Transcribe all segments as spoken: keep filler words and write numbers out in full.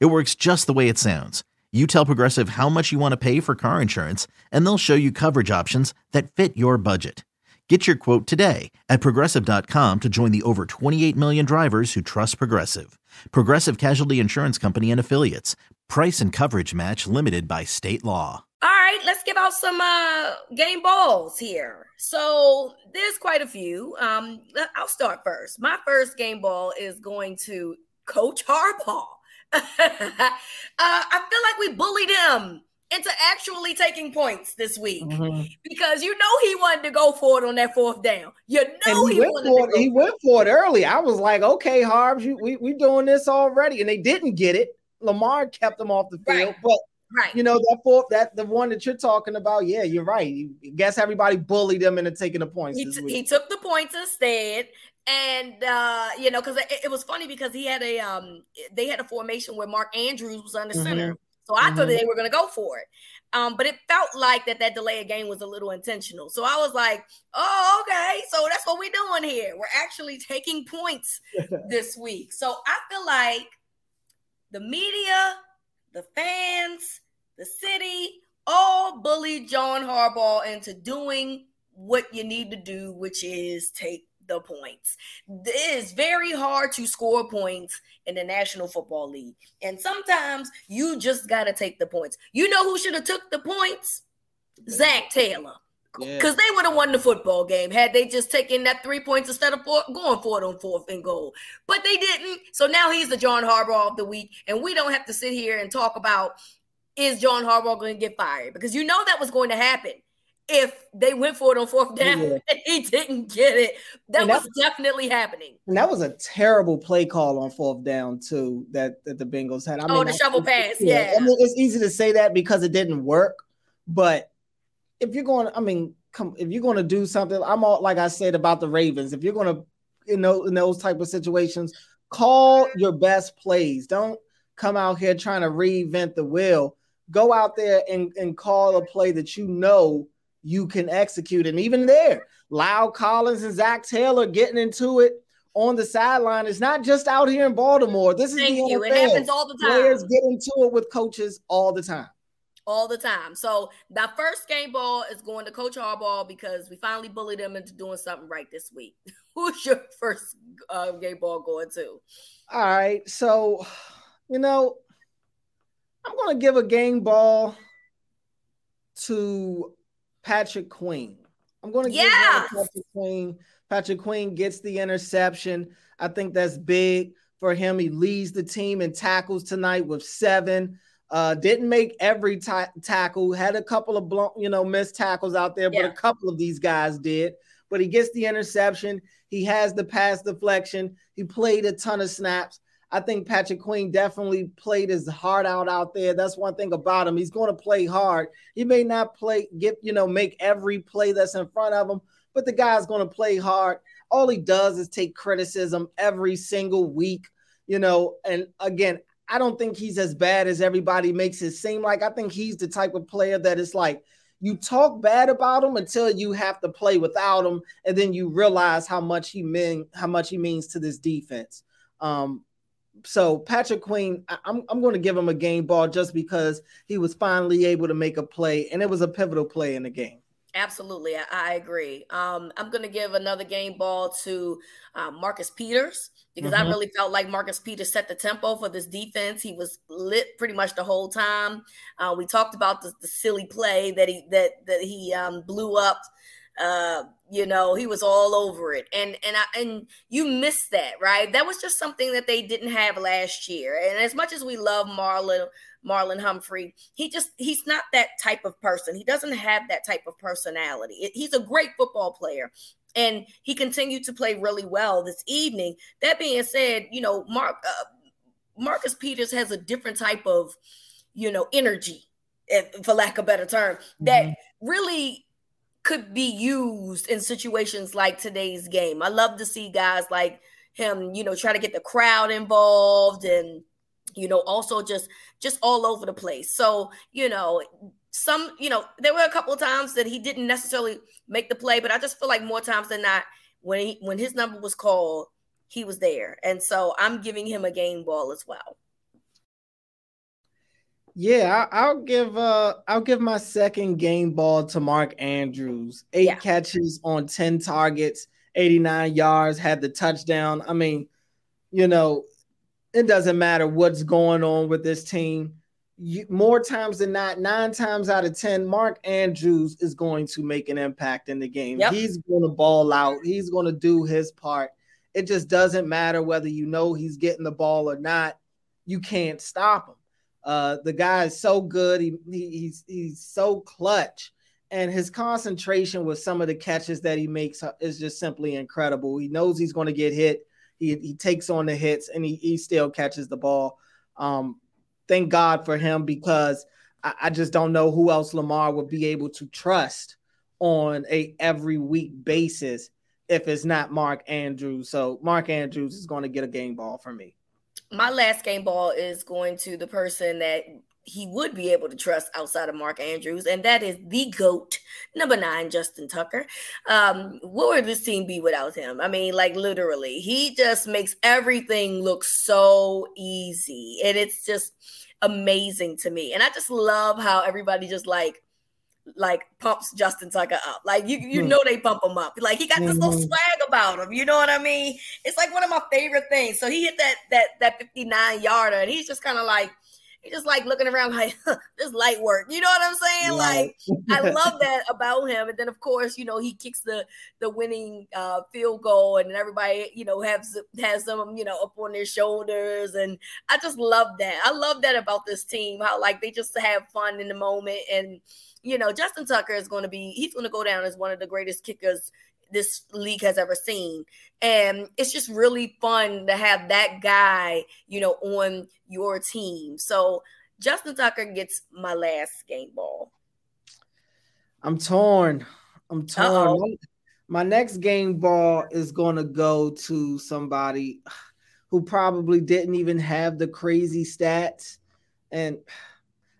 It works just the way it sounds. You tell Progressive how much you want to pay for car insurance, and they'll show you coverage options that fit your budget. Get your quote today at Progressive dot com to join the over twenty-eight million drivers who trust Progressive. Progressive Casualty Insurance Company and Affiliates. Price and coverage match limited by state law. All right, let's give out some uh, game balls here. So there's quite a few. Um, I'll start first. My first game ball is going to Coach Harbaugh. uh, I feel like we bullied him into actually taking points this week, mm-hmm. because you know he wanted to go for it on that fourth down. You know he, he went for it. He went for it early. I was like, okay, Harbs, you, we we doing this already, and they didn't get it. Lamar kept them off the field, right. but right. you know that fourth, that the one that you're talking about. Yeah, you're right. I guess everybody bullied him into taking the points. He, this t- week. He took the points instead. And, uh, you know, because it, it was funny because he had a um, they had a formation where Mark Andrews was under mm-hmm. center. So I mm-hmm. thought that they were going to go for it. Um, but it felt like that that delay of game was a little intentional. So I was like, oh, okay, so that's what we're doing here. We're actually taking points this week. So I feel like the media, the fans, the city, all bullied John Harbaugh into doing what you need to do, which is take the points. It is very hard to score points in the National Football League. And sometimes you just got to take the points. You know who should have took the points? Zach Taylor. Because yeah. they would have won the football game had they just taken that three points instead of four, going for it on fourth and goal. But they didn't. So now he's the John Harbaugh of the week. And we don't have to sit here and talk about, is John Harbaugh going to get fired? Because you know that was going to happen. If they went for it on fourth down yeah. and he didn't get it, that, that was definitely happening. And that was a terrible play call on fourth down, too, that, that the Bengals had. I oh, mean, the I, shovel pass, yeah. yeah. I mean, it's easy to say that because it didn't work. But if you're going to, I mean, come, if you're going to do something, I'm all, like I said about the Ravens, if you're going to, you know, in those type of situations, call your best plays. Don't come out here trying to reinvent the wheel. Go out there and, and call a play that you know you can execute. And even there, Lyle Collins and Zach Taylor getting into it on the sideline. It's not just out here in Baltimore. This is Thank the you. It happens all the time. Players get into it with coaches all the time. All the time. So the first game ball is going to Coach Harbaugh because we finally bullied him into doing something right this week. Who's your first uh, game ball going to? All right. So, you know, I'm going to give a game ball to Patrick Queen. I'm going to give yeah. Patrick Queen. Patrick Queen gets the interception. I think that's big for him. He leads the team in tackles tonight with seven. Uh, didn't make every t- tackle. Had a couple of blown, you know, missed tackles out there, yeah. but a couple of these guys did. But he gets the interception. He has the pass deflection. He played a ton of snaps. I think Patrick Queen definitely played his heart out out there. That's one thing about him. He's going to play hard. He may not play, get, you know, make every play that's in front of him, but the guy's going to play hard. All he does is take criticism every single week, you know, and again, I don't think he's as bad as everybody makes it seem like. I think he's the type of player that is like, you talk bad about him until you have to play without him, and then you realize how much he mean, how much he means to this defense. Um, So Patrick Queen, I'm I'm going to give him a game ball just because he was finally able to make a play, and it was a pivotal play in the game. Absolutely, I, I agree. Um, I'm going to give another game ball to uh, Marcus Peters because mm-hmm. I really felt like Marcus Peters set the tempo for this defense. He was lit pretty much the whole time. Uh, we talked about the, the silly play that he that that he um, blew up. Uh, you know, he was all over it. And and I, and you missed that, right? That was just something that they didn't have last year. And as much as we love Marlon Marlon Humphrey, he just he's not that type of person. He doesn't have that type of personality. It, he's a great football player, and he continued to play really well this evening. That being said, you know, Mark uh, Marcus Peters has a different type of you know, energy, for lack of a better term, mm-hmm. that really could be used in situations like today's game. I love to see guys like him, you know, try to get the crowd involved and, you know, also just just all over the place. So, you know, some, you know, there were a couple of times that he didn't necessarily make the play, but I just feel like more times than not, when he, when his number was called, he was there. And so I'm giving him a game ball as well. Yeah, I'll give uh, I'll give my second game ball to Mark Andrews. Eight yeah. catches on ten targets, eighty-nine yards, had the touchdown. I mean, you know, it doesn't matter what's going on with this team. You, more times than not, nine times out of ten, Mark Andrews is going to make an impact in the game. Yep. He's going to ball out. He's going to do his part. It just doesn't matter whether you know he's getting the ball or not. You can't stop him. Uh, the guy is so good. He, he he's he's so clutch, and his concentration with some of the catches that he makes is just simply incredible. He knows he's going to get hit. He he takes on the hits, and he he still catches the ball. Um, thank God for him, because I, I just don't know who else Lamar would be able to trust on a every week basis if it's not Mark Andrews. So Mark Andrews is going to get a game ball for me. My last game ball is going to the person that he would be able to trust outside of Mark Andrews, and that is the GOAT, number nine, Justin Tucker. Um, what would this team be without him? I mean, like, literally, he just makes everything look so easy, and it's just amazing to me. And I just love how everybody just, like, like pumps Justin Tucker up. Like, you you mm. know they pump him up. Like, he got this little swag about him. You know what I mean? It's like one of my favorite things. So he hit that that that fifty-nine yarder, and he's just kind of like, he's just like looking around like, huh, this light work. You know what I'm saying? Yeah. Like, I love that about him. And then, of course, you know, he kicks the the winning uh, field goal, and everybody, you know, has has them, you know, up on their shoulders. And I just love that. I love that about this team, how, like, they just have fun in the moment. And, you know, Justin Tucker is going to be, he's going to go down as one of the greatest kickers this league has ever seen. And it's just really fun to have that guy, you know, on your team. So Justin Tucker gets my last game ball. I'm torn. I'm torn. Uh-oh. My next game ball is going to go to somebody who probably didn't even have the crazy stats. And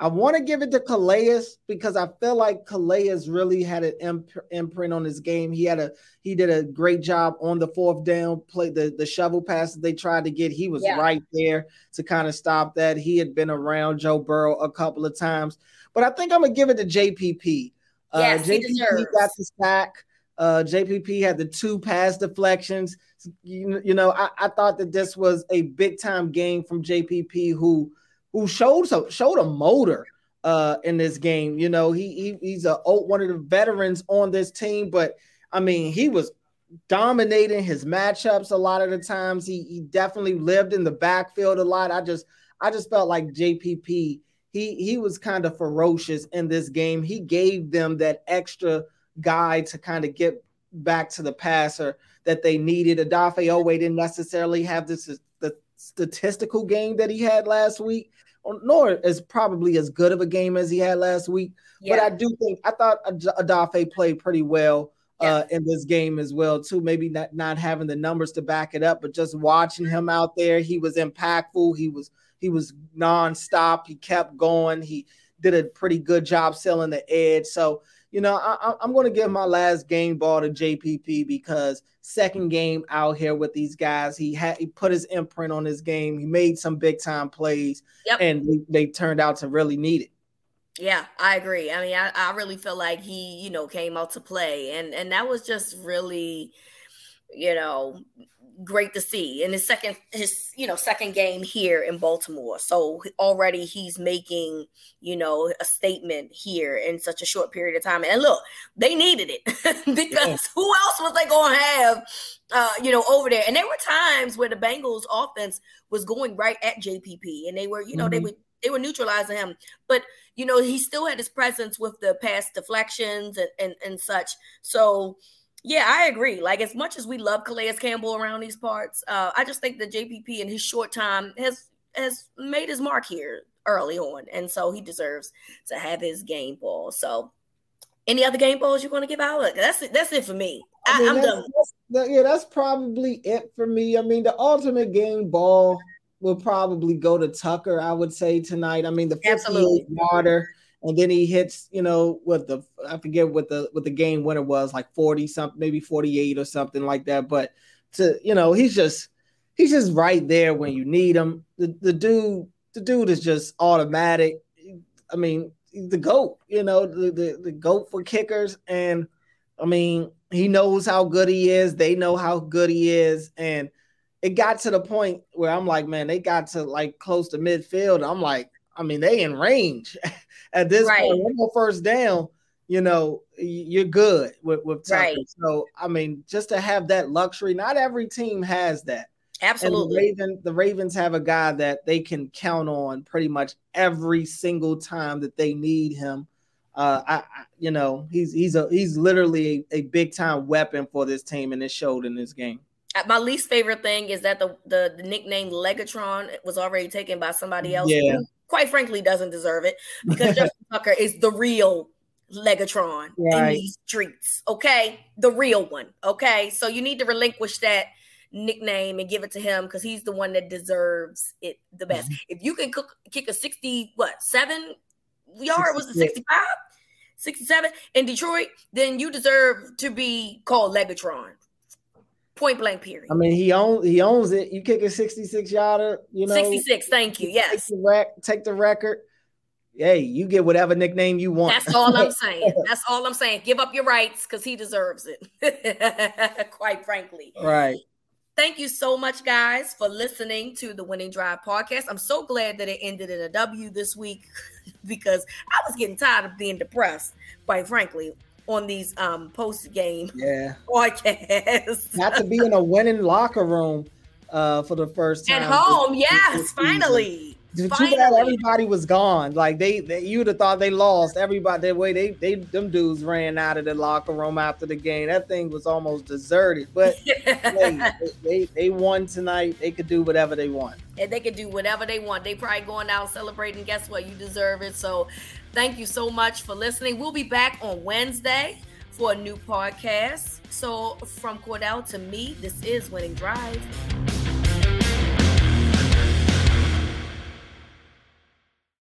I want to give it to Calais, because I feel like Calais really had an imp- imprint on his game. He had a he did a great job on the fourth down play, the, the shovel passes they tried to get. He was yeah. right there to kind of stop that. He had been around Joe Burrow a couple of times, but I think I'm gonna give it to J P P. Yes, uh, J P P he deserves. Got the sack. Uh, J P P had the two pass deflections. You, you know, I, I thought that this was a big time game from J P P, who. who showed showed a motor uh, in this game. You know, he, he he's a old, one of the veterans on this team, but, I mean, he was dominating his matchups a lot of the times. He, he definitely lived in the backfield a lot. I just I just felt like J P P, he, he was kind of ferocious in this game. He gave them that extra guy to kind of get back to the passer that they needed. Adafé Oweh didn't necessarily have this the statistical game that he had last week, nor is probably as good of a game as he had last week. Yeah. But I do think, I thought Adafé played pretty well yeah. uh, in this game as well, too. Maybe not, not having the numbers to back it up, but just watching him out there, he was impactful. He was he was nonstop. He kept going. He did a pretty good job selling the edge. So, you know, I, I'm going to give my last game ball to J P P, because second game out here with these guys, he had he put his imprint on his game. He made some big time plays, yep. and they, they turned out to really need it. Yeah, I agree. I mean, I, I really feel like he, you know, came out to play, and and that was just really, you know, great to see in his second, his, you know, second game here in Baltimore. So already he's making, you know, a statement here in such a short period of time. And look, they needed it because yeah. who else was they going to have, uh, you know, over there? And there were times where the Bengals offense was going right at J P P, and they were, you know, mm-hmm. they would, they were neutralizing him, but, you know, he still had his presence with the pass deflections and, and, and such. So, yeah, I agree. Like, as much as we love Calais Campbell around these parts, uh, I just think that J P P in his short time has has made his mark here early on. And so he deserves to have his game ball. So any other game balls you want to give out? Look, that's it. That's it for me. I, I mean, I'm that's, done. That's, yeah, that's probably it for me. I mean, the ultimate game ball will probably go to Tucker, I would say, tonight. I mean, the fifty-eight yarder, and then he hits, you know, what the I forget what the what the game winner was, like forty something, maybe forty-eight or something like that. But to you know, he's just he's just right there when you need him. The the dude the dude is just automatic. I mean, the GOAT, you know, the the, the GOAT for kickers, and I mean, he knows how good he is. They know how good he is, and it got to the point where I'm like, man, they got to like close to midfield. I'm like, I mean, they in range at this right. point. One more first down, you know, you're good with, with Tucker. Right. So, I mean, just to have that luxury, not every team has that. Absolutely. The, Raven, the Ravens have a guy that they can count on pretty much every single time that they need him. Uh, I, I, you know, he's he's a he's literally a, a big time weapon for this team, and it showed in this game. My least favorite thing is that the, the, the nickname Legatron was already taken by somebody else yeah. who, quite frankly, doesn't deserve it, because Justin Tucker is the real Legatron right. in these streets, okay? The real one, okay? So you need to relinquish that nickname and give it to him, because he's the one that deserves it the best. Mm-hmm. If you can cook, kick a sixty, what, seven yard? Was it sixty-five? sixty-seven in Detroit, then you deserve to be called Legatron. Point blank, period. I mean, he owns he owns it. You kick a sixty-six yarder, you know. sixty-six, thank you. Yes. Take the, rec- take the record. Hey, you get whatever nickname you want. That's all I'm saying. That's all I'm saying. Give up your rights, because he deserves it, quite frankly. Right. Thank you so much, guys, for listening to the Winning Drive podcast. I'm so glad that it ended in a W this week, because I was getting tired of being depressed, quite frankly, on these um, post-game yeah. podcasts. Not to be in a winning locker room uh, for the first time. At home, this, yes, this finally. Too bad everybody was gone. Like, they, they you'd have thought they lost. Everybody, the way they, they, them dudes ran out of the locker room after the game. That thing was almost deserted. But hey, they, they won tonight. They could do whatever they want. And they could do whatever they want. They probably going out celebrating. Guess what? You deserve it. So, thank you so much for listening. We'll be back on Wednesday for a new podcast. So, from Cordell to me, this is Winning Drive.